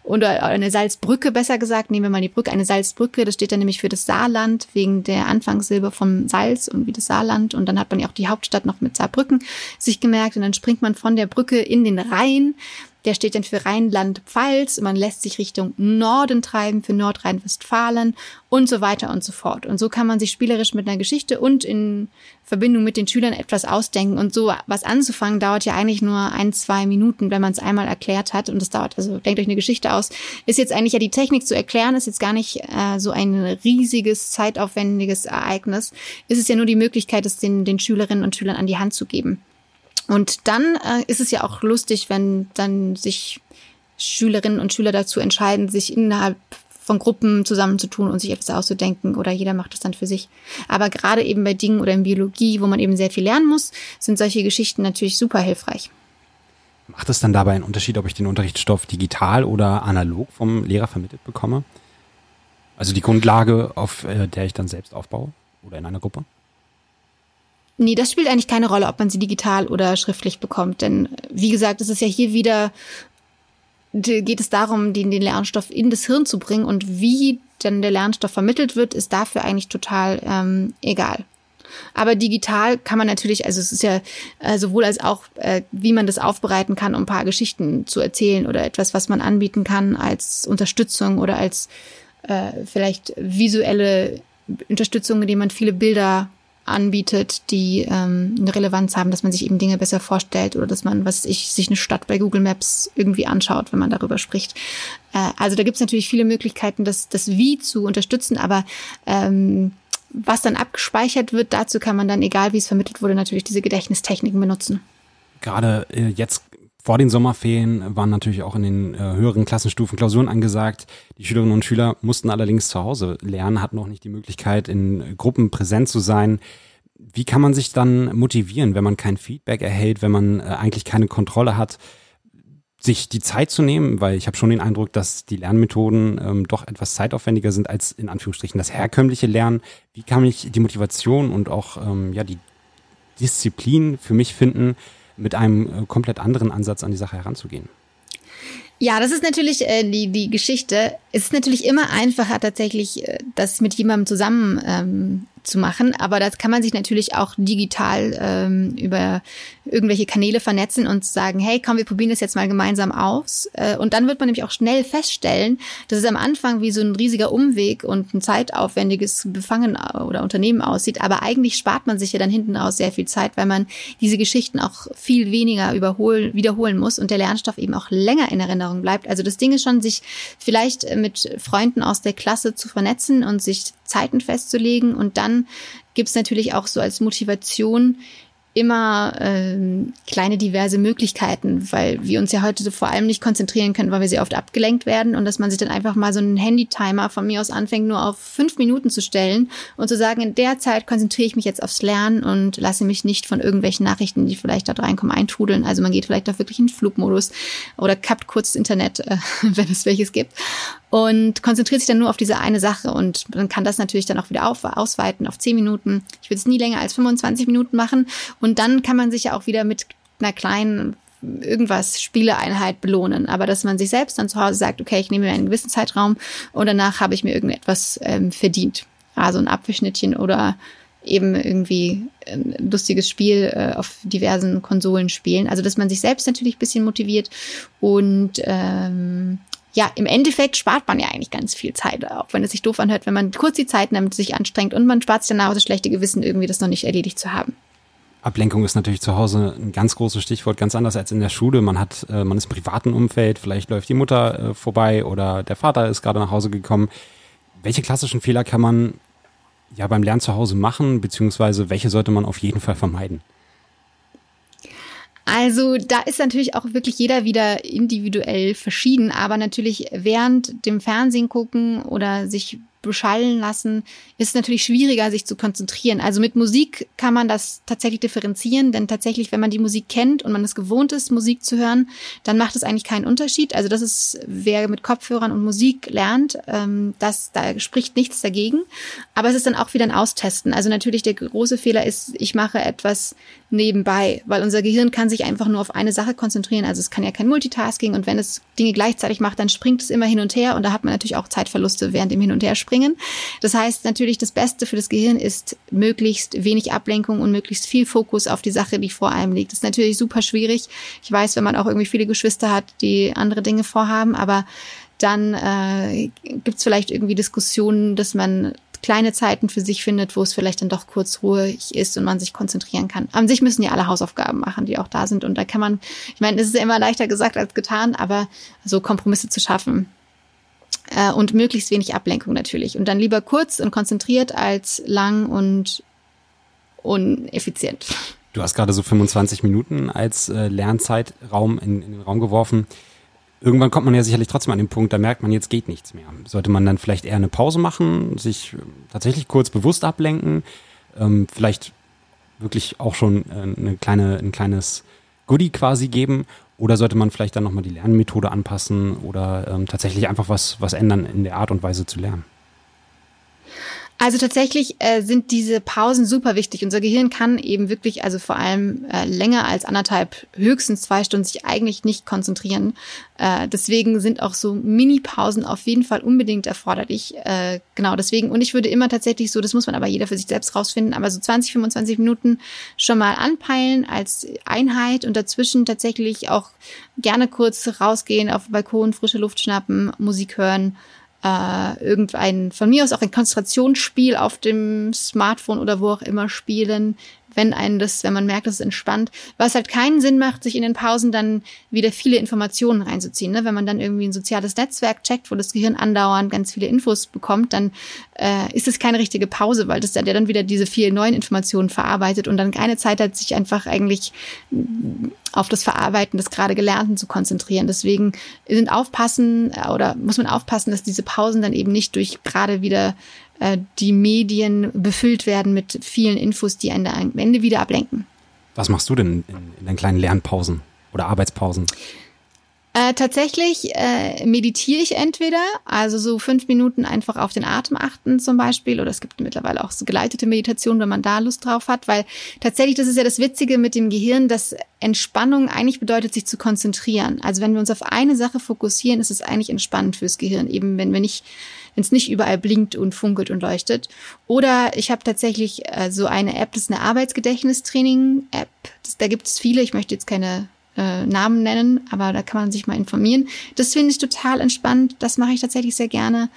oder eine Salzbrücke, besser gesagt. Nehmen wir mal die Brücke, eine Salzbrücke. Das steht dann nämlich für das Saarland, wegen der Anfangssilbe vom Salz und wie das Saarland. Und dann hat man ja auch die Hauptstadt noch mit Saarbrücken sich gemerkt und dann springt man von der Brücke in den Rhein Der steht dann für Rheinland-Pfalz. Man lässt sich Richtung Norden treiben für Nordrhein-Westfalen und so weiter und so fort. Und so kann man sich spielerisch mit einer Geschichte und in Verbindung mit den Schülern etwas ausdenken. Und so was anzufangen dauert ja eigentlich nur 1-2 Minuten, wenn man es einmal erklärt hat. Und das dauert, also denkt euch eine Geschichte aus. Ist jetzt eigentlich ja die Technik zu erklären, ist jetzt gar nicht so ein riesiges, zeitaufwendiges Ereignis. Ist es ja nur die Möglichkeit, es den Schülerinnen und Schülern an die Hand zu geben. Und dann ist es ja auch lustig, wenn dann sich Schülerinnen und Schüler dazu entscheiden, sich innerhalb von Gruppen zusammenzutun und sich etwas auszudenken oder jeder macht das dann für sich. Aber gerade eben bei Dingen oder in Biologie, wo man eben sehr viel lernen muss, sind solche Geschichten natürlich super hilfreich. Macht es dann dabei einen Unterschied, ob ich den Unterrichtsstoff digital oder analog vom Lehrer vermittelt bekomme? Also die Grundlage, auf der ich dann selbst aufbaue oder in einer Gruppe? Nee, das spielt eigentlich keine Rolle, ob man sie digital oder schriftlich bekommt. Denn wie gesagt, es ist ja hier wieder, geht es darum, den Lernstoff in das Hirn zu bringen. Und wie dann der Lernstoff vermittelt wird, ist dafür eigentlich total egal. Aber digital kann man natürlich, also es ist ja sowohl als auch, wie man das aufbereiten kann, um ein paar Geschichten zu erzählen oder etwas, was man anbieten kann als Unterstützung oder als vielleicht visuelle Unterstützung, indem man viele Bilder anbietet, die eine Relevanz haben, dass man sich eben Dinge besser vorstellt oder dass man, sich eine Stadt bei Google Maps irgendwie anschaut, wenn man darüber spricht. Also da gibt es natürlich viele Möglichkeiten, das Wie zu unterstützen, aber was dann abgespeichert wird, dazu kann man dann, egal wie es vermittelt wurde, natürlich diese Gedächtnistechniken benutzen. Gerade jetzt vor den Sommerferien waren natürlich auch in den höheren Klassenstufen Klausuren angesagt. Die Schülerinnen und Schüler mussten allerdings zu Hause lernen, hatten noch nicht die Möglichkeit, in Gruppen präsent zu sein. Wie kann man sich dann motivieren, wenn man kein Feedback erhält, wenn man eigentlich keine Kontrolle hat, sich die Zeit zu nehmen? Weil ich habe schon den Eindruck, dass die Lernmethoden doch etwas zeitaufwendiger sind als in Anführungsstrichen das herkömmliche Lernen. Wie kann ich die Motivation und auch die Disziplin für mich finden, mit einem komplett anderen Ansatz an die Sache heranzugehen? Ja, das ist natürlich die Geschichte. Es ist natürlich immer einfacher, tatsächlich das mit jemandem zusammen zu machen, aber das kann man sich natürlich auch digital über irgendwelche Kanäle vernetzen und sagen, hey, komm, wir probieren das jetzt mal gemeinsam aus. Und dann wird man nämlich auch schnell feststellen, dass es am Anfang wie so ein riesiger Umweg und ein zeitaufwendiges Befangen oder Unternehmen aussieht, aber eigentlich spart man sich ja dann hinten aus sehr viel Zeit, weil man diese Geschichten auch viel weniger wiederholen muss und der Lernstoff eben auch länger in Erinnerung bleibt. Also das Ding ist schon, sich vielleicht mit Freunden aus der Klasse zu vernetzen und sich Zeiten festzulegen und dann gibt es natürlich auch so als Motivation immer kleine diverse Möglichkeiten, weil wir uns ja heute vor allem nicht konzentrieren können, weil wir sehr oft abgelenkt werden und dass man sich dann einfach mal so einen Handy-Timer von mir aus anfängt, nur auf 5 Minuten zu stellen und zu sagen, in der Zeit konzentriere ich mich jetzt aufs Lernen und lasse mich nicht von irgendwelchen Nachrichten, die vielleicht da reinkommen, eintrudeln. Also man geht vielleicht auch wirklich in den Flugmodus oder kappt kurz das Internet, wenn es welches gibt. Und konzentriert sich dann nur auf diese eine Sache und man kann das natürlich dann auch wieder ausweiten auf 10 Minuten. Ich würde es nie länger als 25 Minuten machen und dann kann man sich ja auch wieder mit einer kleinen Spieleeinheit belohnen. Aber dass man sich selbst dann zu Hause sagt, okay, ich nehme mir einen gewissen Zeitraum und danach habe ich mir irgendetwas verdient. Also ein Apfelschnittchen oder eben irgendwie ein lustiges Spiel auf diversen Konsolen spielen. Also dass man sich selbst natürlich ein bisschen motiviert und im Endeffekt spart man ja eigentlich ganz viel Zeit, auch wenn es sich doof anhört, wenn man kurz die Zeit nimmt, sich anstrengt und man spart sich danach das schlechte Gewissen, irgendwie das noch nicht erledigt zu haben. Ablenkung ist natürlich zu Hause ein ganz großes Stichwort, ganz anders als in der Schule. Man ist im privaten Umfeld, vielleicht läuft die Mutter vorbei oder der Vater ist gerade nach Hause gekommen. Welche klassischen Fehler kann man ja beim Lernen zu Hause machen, beziehungsweise welche sollte man auf jeden Fall vermeiden? Also da ist natürlich auch wirklich jeder wieder individuell verschieden, aber natürlich während dem Fernsehen gucken oder sich beschallen lassen, ist es natürlich schwieriger, sich zu konzentrieren. Also mit Musik kann man das tatsächlich differenzieren, denn tatsächlich, wenn man die Musik kennt und man es gewohnt ist, Musik zu hören, dann macht es eigentlich keinen Unterschied. Also das ist, wer mit Kopfhörern und Musik lernt, da spricht nichts dagegen. Aber es ist dann auch wieder ein Austesten. Also natürlich der große Fehler ist, ich mache etwas nebenbei, weil unser Gehirn kann sich einfach nur auf eine Sache konzentrieren. Also es kann ja kein Multitasking und wenn es Dinge gleichzeitig macht, dann springt es immer hin und her und da hat man natürlich auch Zeitverluste während dem Hin- und Herspringen. bringen. Das heißt natürlich, das Beste für das Gehirn ist möglichst wenig Ablenkung und möglichst viel Fokus auf die Sache, die vor einem liegt. Das ist natürlich super schwierig. Ich weiß, wenn man auch irgendwie viele Geschwister hat, die andere Dinge vorhaben, aber dann gibt's vielleicht irgendwie Diskussionen, dass man kleine Zeiten für sich findet, wo es vielleicht dann doch kurz ruhig ist und man sich konzentrieren kann. An sich müssen ja alle Hausaufgaben machen, die auch da sind. Und da kann man, ich meine, es ist ja immer leichter gesagt als getan, aber so Kompromisse zu schaffen. Und möglichst wenig Ablenkung natürlich. Und dann lieber kurz und konzentriert als lang und uneffizient. Du hast gerade so 25 Minuten als Lernzeitraum in den Raum geworfen. Irgendwann kommt man ja sicherlich trotzdem an den Punkt, da merkt man, jetzt geht nichts mehr. Sollte man dann vielleicht eher eine Pause machen, sich tatsächlich kurz bewusst ablenken, vielleicht wirklich auch schon ein kleines Goodie quasi geben, oder sollte man vielleicht dann nochmal die Lernmethode anpassen oder tatsächlich einfach was ändern in der Art und Weise zu lernen? Also tatsächlich sind diese Pausen super wichtig. Unser Gehirn kann eben wirklich, also vor allem länger als anderthalb, höchstens 2 Stunden sich eigentlich nicht konzentrieren. Deswegen sind auch so Mini-Pausen auf jeden Fall unbedingt erforderlich. Genau, deswegen. Und ich würde immer tatsächlich so, das muss man aber jeder für sich selbst rausfinden, aber so 20, 25 Minuten schon mal anpeilen als Einheit und dazwischen tatsächlich auch gerne kurz rausgehen, auf den Balkon, frische Luft schnappen, Musik hören. Irgendein, von mir aus auch ein Konzentrationsspiel auf dem Smartphone oder wo auch immer spielen, wenn man merkt, dass es entspannt. Was halt keinen Sinn macht, sich in den Pausen dann wieder viele Informationen reinzuziehen, ne? Wenn man dann irgendwie ein soziales Netzwerk checkt, wo das Gehirn andauernd ganz viele Infos bekommt, dann ist es keine richtige Pause, weil das dann wieder diese vielen neuen Informationen verarbeitet und dann keine Zeit hat, sich einfach eigentlich auf das Verarbeiten des gerade Gelernten zu konzentrieren. Deswegen muss man aufpassen, dass diese Pausen dann eben nicht durch gerade wieder die Medien befüllt werden mit vielen Infos, die einen am Ende wieder ablenken. Was machst du denn in deinen kleinen Lernpausen oder Arbeitspausen? Tatsächlich meditiere ich entweder, also so 5 Minuten einfach auf den Atem achten zum Beispiel, oder es gibt mittlerweile auch so geleitete Meditationen, wenn man da Lust drauf hat, weil tatsächlich, das ist ja das Witzige mit dem Gehirn, dass Entspannung eigentlich bedeutet, sich zu konzentrieren. Also wenn wir uns auf eine Sache fokussieren, ist es eigentlich entspannend fürs Gehirn, eben wenn es nicht überall blinkt und funkelt und leuchtet. Oder ich habe tatsächlich so eine App, das ist eine Arbeitsgedächtnistraining-App, da gibt es viele, ich möchte jetzt keine Namen nennen, aber da kann man sich mal informieren. Das finde ich total entspannt. Das mache ich tatsächlich sehr gerne.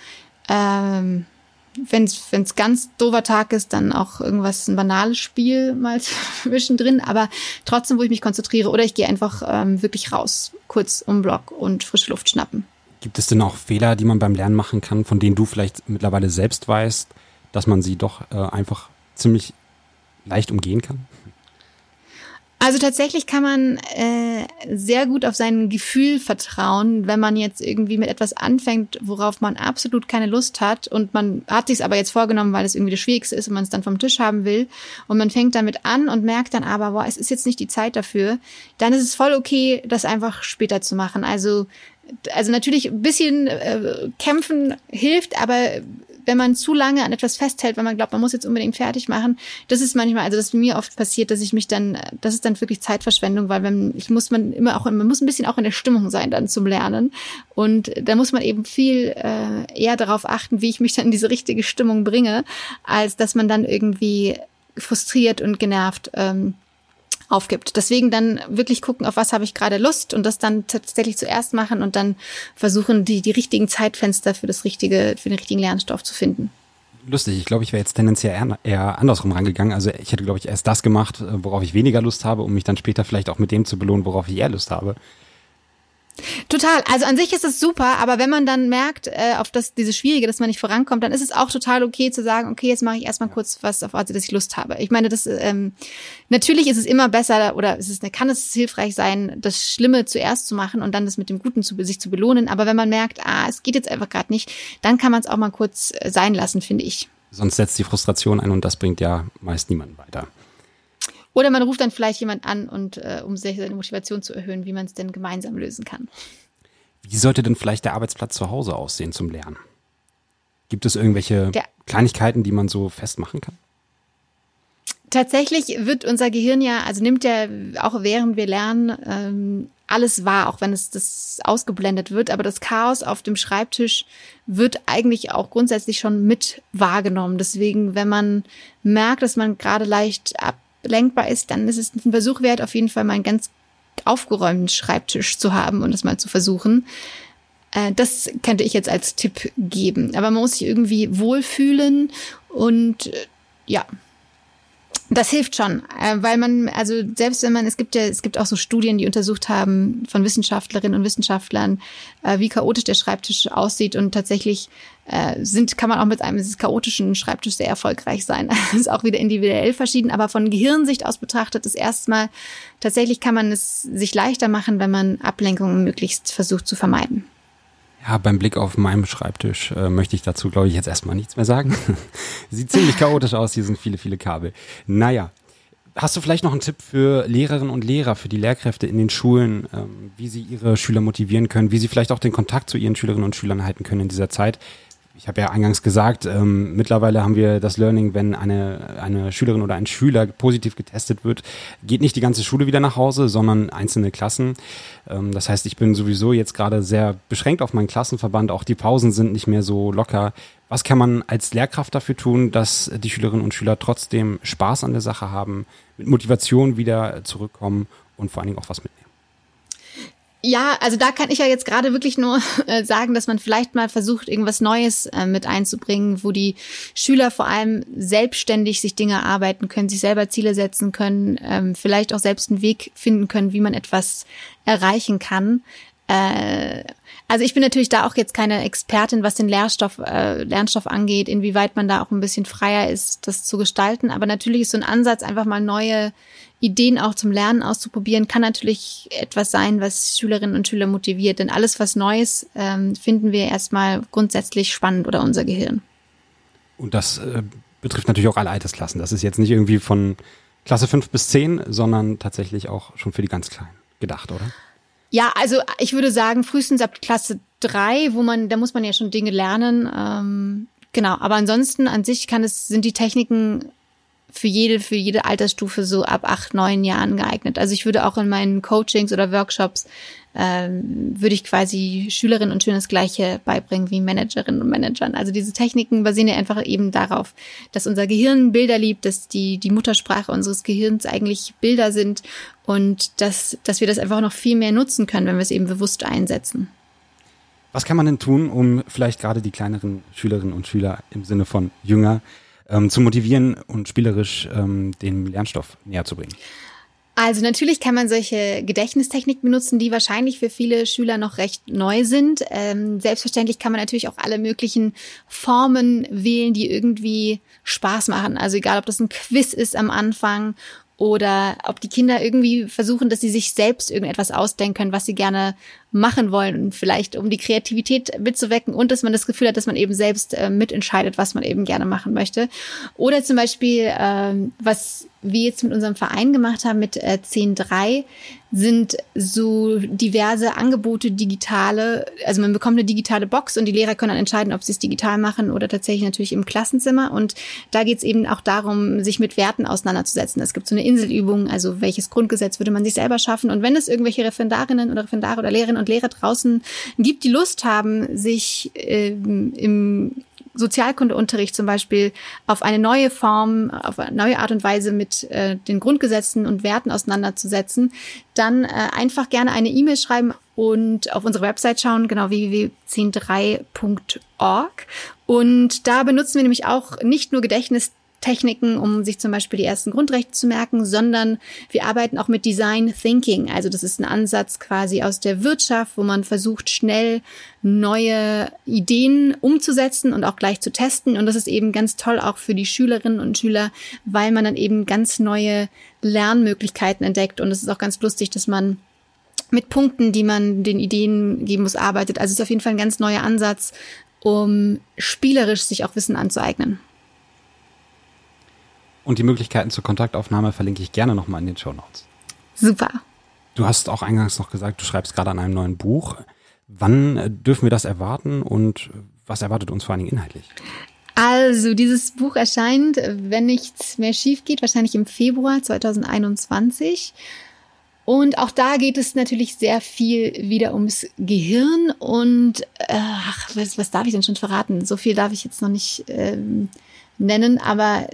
Wenn es ganz doofer Tag ist, dann auch ein banales Spiel mal zwischendrin, aber trotzdem, wo ich mich konzentriere. Oder ich gehe einfach wirklich raus, kurz um den Block und frische Luft schnappen. Gibt es denn auch Fehler, die man beim Lernen machen kann, von denen du vielleicht mittlerweile selbst weißt, dass man sie doch einfach ziemlich leicht umgehen kann? Also tatsächlich kann man sehr gut auf sein Gefühl vertrauen, wenn man jetzt irgendwie mit etwas anfängt, worauf man absolut keine Lust hat und man hat sich es aber jetzt vorgenommen, weil es irgendwie das Schwierigste ist und man es dann vom Tisch haben will und man fängt damit an und merkt dann aber, boah, es ist jetzt nicht die Zeit dafür, dann ist es voll okay, das einfach später zu machen. Also natürlich ein bisschen kämpfen hilft, aber wenn man zu lange an etwas festhält, wenn man glaubt, man muss jetzt unbedingt fertig machen, das ist manchmal, also das ist mir oft passiert, das ist dann wirklich Zeitverschwendung, weil man muss ein bisschen auch in der Stimmung sein dann zum Lernen und da muss man eben viel eher darauf achten, wie ich mich dann in diese richtige Stimmung bringe, als dass man dann irgendwie frustriert und genervt aufgibt. Deswegen dann wirklich gucken, auf was habe ich gerade Lust und das dann tatsächlich zuerst machen und dann versuchen, die richtigen Zeitfenster für den richtigen Lernstoff zu finden. Lustig, ich glaube, ich wäre jetzt tendenziell eher andersrum rangegangen. Also ich hätte, glaube ich, erst das gemacht, worauf ich weniger Lust habe, um mich dann später vielleicht auch mit dem zu belohnen, worauf ich eher Lust habe. Total. Also an sich ist es super, aber wenn man dann merkt, auf dieses Schwierige, dass man nicht vorankommt, dann ist es auch total okay zu sagen, okay, jetzt mache ich erstmal kurz was, auf was ich Lust habe. Ich meine, das natürlich ist es immer besser oder kann es hilfreich sein, das Schlimme zuerst zu machen und dann das mit dem Guten sich zu belohnen. Aber wenn man merkt, es geht jetzt einfach gerade nicht, dann kann man es auch mal kurz sein lassen, finde ich. Sonst setzt die Frustration ein und das bringt ja meist niemanden weiter. Oder man ruft dann vielleicht jemand an, und um seine Motivation zu erhöhen, wie man es denn gemeinsam lösen kann. Wie sollte denn vielleicht der Arbeitsplatz zu Hause aussehen zum Lernen? Gibt es irgendwelche Kleinigkeiten, die man so festmachen kann? Tatsächlich wird unser Gehirn ja, also nimmt ja auch während wir lernen, alles wahr, auch wenn es das ausgeblendet wird. Aber das Chaos auf dem Schreibtisch wird eigentlich auch grundsätzlich schon mit wahrgenommen. Deswegen, wenn man merkt, dass man gerade leicht ablenkbar ist, dann ist es ein Versuch wert, auf jeden Fall mal einen ganz aufgeräumten Schreibtisch zu haben und das mal zu versuchen. Das könnte ich jetzt als Tipp geben. Aber man muss sich irgendwie wohlfühlen und ja. Das hilft schon, weil man, also selbst wenn man, es gibt auch so Studien, die untersucht haben von Wissenschaftlerinnen und Wissenschaftlern, wie chaotisch der Schreibtisch aussieht, und tatsächlich kann man auch mit einem chaotischen Schreibtisch sehr erfolgreich sein. Das ist auch wieder individuell verschieden, aber von Gehirnsicht aus betrachtet ist erstmal, tatsächlich kann man es sich leichter machen, wenn man Ablenkungen möglichst versucht zu vermeiden. Ja, beim Blick auf meinem Schreibtisch möchte ich dazu, glaube ich, jetzt erstmal nichts mehr sagen. Sieht ziemlich chaotisch aus, hier sind viele, viele Kabel. Naja, hast du vielleicht noch einen Tipp für Lehrerinnen und Lehrer, für die Lehrkräfte in den Schulen, wie sie ihre Schüler motivieren können, wie sie vielleicht auch den Kontakt zu ihren Schülerinnen und Schülern halten können in dieser Zeit? Ich habe ja eingangs gesagt, mittlerweile haben wir das Learning, wenn eine Schülerin oder ein Schüler positiv getestet wird, geht nicht die ganze Schule wieder nach Hause, sondern einzelne Klassen. Das heißt, ich bin sowieso jetzt gerade sehr beschränkt auf meinen Klassenverband. Auch die Pausen sind nicht mehr so locker. Was kann man als Lehrkraft dafür tun, dass die Schülerinnen und Schüler trotzdem Spaß an der Sache haben, mit Motivation wieder zurückkommen und vor allen Dingen auch was mitnehmen? Ja, also da kann ich ja jetzt gerade wirklich nur sagen, dass man vielleicht mal versucht, irgendwas Neues mit einzubringen, wo die Schüler vor allem selbstständig sich Dinge erarbeiten können, sich selber Ziele setzen können, vielleicht auch selbst einen Weg finden können, wie man etwas erreichen kann. Also ich bin natürlich da auch jetzt keine Expertin, was den Lernstoff angeht, inwieweit man da auch ein bisschen freier ist, das zu gestalten. Aber natürlich ist so ein Ansatz, einfach mal neue Ideen auch zum Lernen auszuprobieren, kann natürlich etwas sein, was Schülerinnen und Schüler motiviert. Denn alles, was Neues, finden wir erstmal grundsätzlich spannend, oder unser Gehirn. Und das betrifft natürlich auch alle Altersklassen. Das ist jetzt nicht irgendwie von Klasse 5 bis 10, sondern tatsächlich auch schon für die ganz Kleinen gedacht, oder? Ja, also ich würde sagen, frühestens ab Klasse 3, da muss man ja schon Dinge lernen. Genau, aber ansonsten an sich sind die Techniken für jede Altersstufe so ab 8, 9 Jahren geeignet. Also ich würde auch in meinen Coachings oder Workshops, würde ich quasi Schülerinnen und Schülern das Gleiche beibringen wie Managerinnen und Managern. Also diese Techniken basieren ja einfach eben darauf, dass unser Gehirn Bilder liebt, dass die Muttersprache unseres Gehirns eigentlich Bilder sind und dass wir das einfach noch viel mehr nutzen können, wenn wir es eben bewusst einsetzen. Was kann man denn tun, um vielleicht gerade die kleineren Schülerinnen und Schüler im Sinne von jünger zu motivieren und spielerisch den Lernstoff näher zu bringen? Also natürlich kann man solche Gedächtnistechniken benutzen, die wahrscheinlich für viele Schüler noch recht neu sind. Selbstverständlich kann man natürlich auch alle möglichen Formen wählen, die irgendwie Spaß machen. Also egal, ob das ein Quiz ist am Anfang oder ob die Kinder irgendwie versuchen, dass sie sich selbst irgendetwas ausdenken können, was sie gerne machen wollen, und vielleicht um die Kreativität mitzuwecken und dass man das Gefühl hat, dass man eben selbst mitentscheidet, was man eben gerne machen möchte. Oder zum Beispiel, was wir jetzt mit unserem Verein gemacht haben, mit 10-3, sind so diverse Angebote, digitale. Also man bekommt eine digitale Box und die Lehrer können dann entscheiden, ob sie es digital machen oder tatsächlich natürlich im Klassenzimmer. Und da geht es eben auch darum, sich mit Werten auseinanderzusetzen. Es gibt so eine Inselübung, also welches Grundgesetz würde man sich selber schaffen? Und wenn es irgendwelche Referendarinnen oder Referendare oder Lehrerinnen und Lehrer draußen gibt, die Lust haben, sich im Sozialkundeunterricht zum Beispiel auf eine neue Form, auf eine neue Art und Weise mit den Grundgesetzen und Werten auseinanderzusetzen, dann einfach gerne eine E-Mail schreiben und auf unsere Website schauen, genau, www.10-3.org. Und da benutzen wir nämlich auch nicht nur Gedächtnistechniken, um sich zum Beispiel die ersten Grundrechte zu merken, sondern wir arbeiten auch mit Design Thinking. Also das ist ein Ansatz quasi aus der Wirtschaft, wo man versucht, schnell neue Ideen umzusetzen und auch gleich zu testen. Und das ist eben ganz toll auch für die Schülerinnen und Schüler, weil man dann eben ganz neue Lernmöglichkeiten entdeckt. Und es ist auch ganz lustig, dass man mit Punkten, die man den Ideen geben muss, arbeitet. Also es ist auf jeden Fall ein ganz neuer Ansatz, um spielerisch sich auch Wissen anzueignen. Und die Möglichkeiten zur Kontaktaufnahme verlinke ich gerne nochmal in den Shownotes. Super. Du hast auch eingangs noch gesagt, du schreibst gerade an einem neuen Buch. Wann dürfen wir das erwarten und was erwartet uns vor allen Dingen inhaltlich? Also, dieses Buch erscheint, wenn nichts mehr schief geht, wahrscheinlich im Februar 2021. Und auch da geht es natürlich sehr viel wieder ums Gehirn. Und was darf ich denn schon verraten? So viel darf ich jetzt noch nicht nennen, aber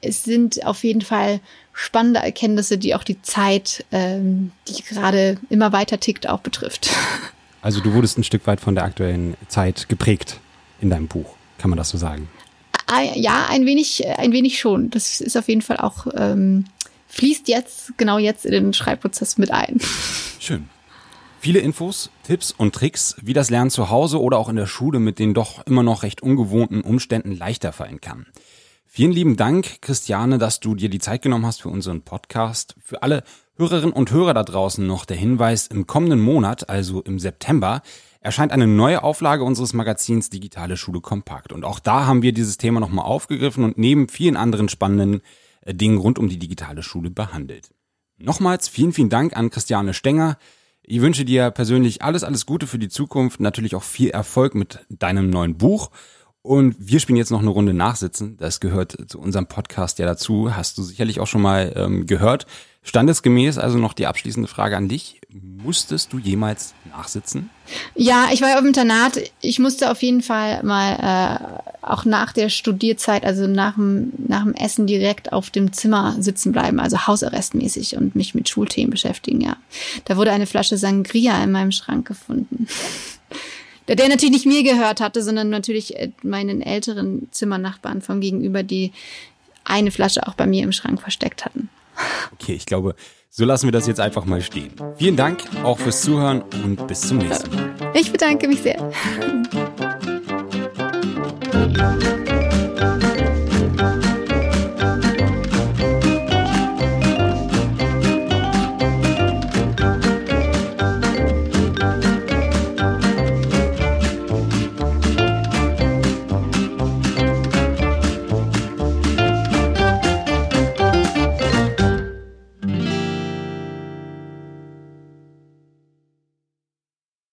es sind auf jeden Fall spannende Erkenntnisse, die auch die Zeit, die gerade immer weiter tickt, auch betrifft. Also du wurdest ein Stück weit von der aktuellen Zeit geprägt in deinem Buch, kann man das so sagen? Ja, ein wenig schon. Das ist auf jeden Fall auch... fließt jetzt in den Schreibprozess mit ein. Schön. Viele Infos, Tipps und Tricks, wie das Lernen zu Hause oder auch in der Schule mit den doch immer noch recht ungewohnten Umständen leichter fallen kann. Vielen lieben Dank, Christiane, dass du dir die Zeit genommen hast für unseren Podcast. Für alle Hörerinnen und Hörer da draußen noch der Hinweis, im kommenden Monat, also im September, erscheint eine neue Auflage unseres Magazins Digitale Schule kompakt. Und auch da haben wir dieses Thema nochmal aufgegriffen und neben vielen anderen spannenden Dingen rund um die digitale Schule behandelt. Nochmals vielen, vielen Dank an Christiane Stenger. Ich wünsche dir persönlich alles, alles Gute für die Zukunft, natürlich auch viel Erfolg mit deinem neuen Buch. Und wir spielen jetzt noch eine Runde Nachsitzen. Das gehört zu unserem Podcast ja dazu. Hast du sicherlich auch schon mal gehört. Standesgemäß also noch die abschließende Frage an dich. Musstest du jemals nachsitzen? Ja, ich war ja auf dem Internat. Ich musste auf jeden Fall mal auch nach der Studierzeit, also nach dem Essen direkt auf dem Zimmer sitzen bleiben, also hausarrestmäßig und mich mit Schulthemen beschäftigen, ja. Da wurde eine Flasche Sangria in meinem Schrank gefunden. Der natürlich nicht mir gehört hatte, sondern natürlich meinen älteren Zimmernachbarn vom Gegenüber, die eine Flasche auch bei mir im Schrank versteckt hatten. Okay, ich glaube, so lassen wir das jetzt einfach mal stehen. Vielen Dank auch fürs Zuhören und bis zum nächsten Mal. Ich bedanke mich sehr.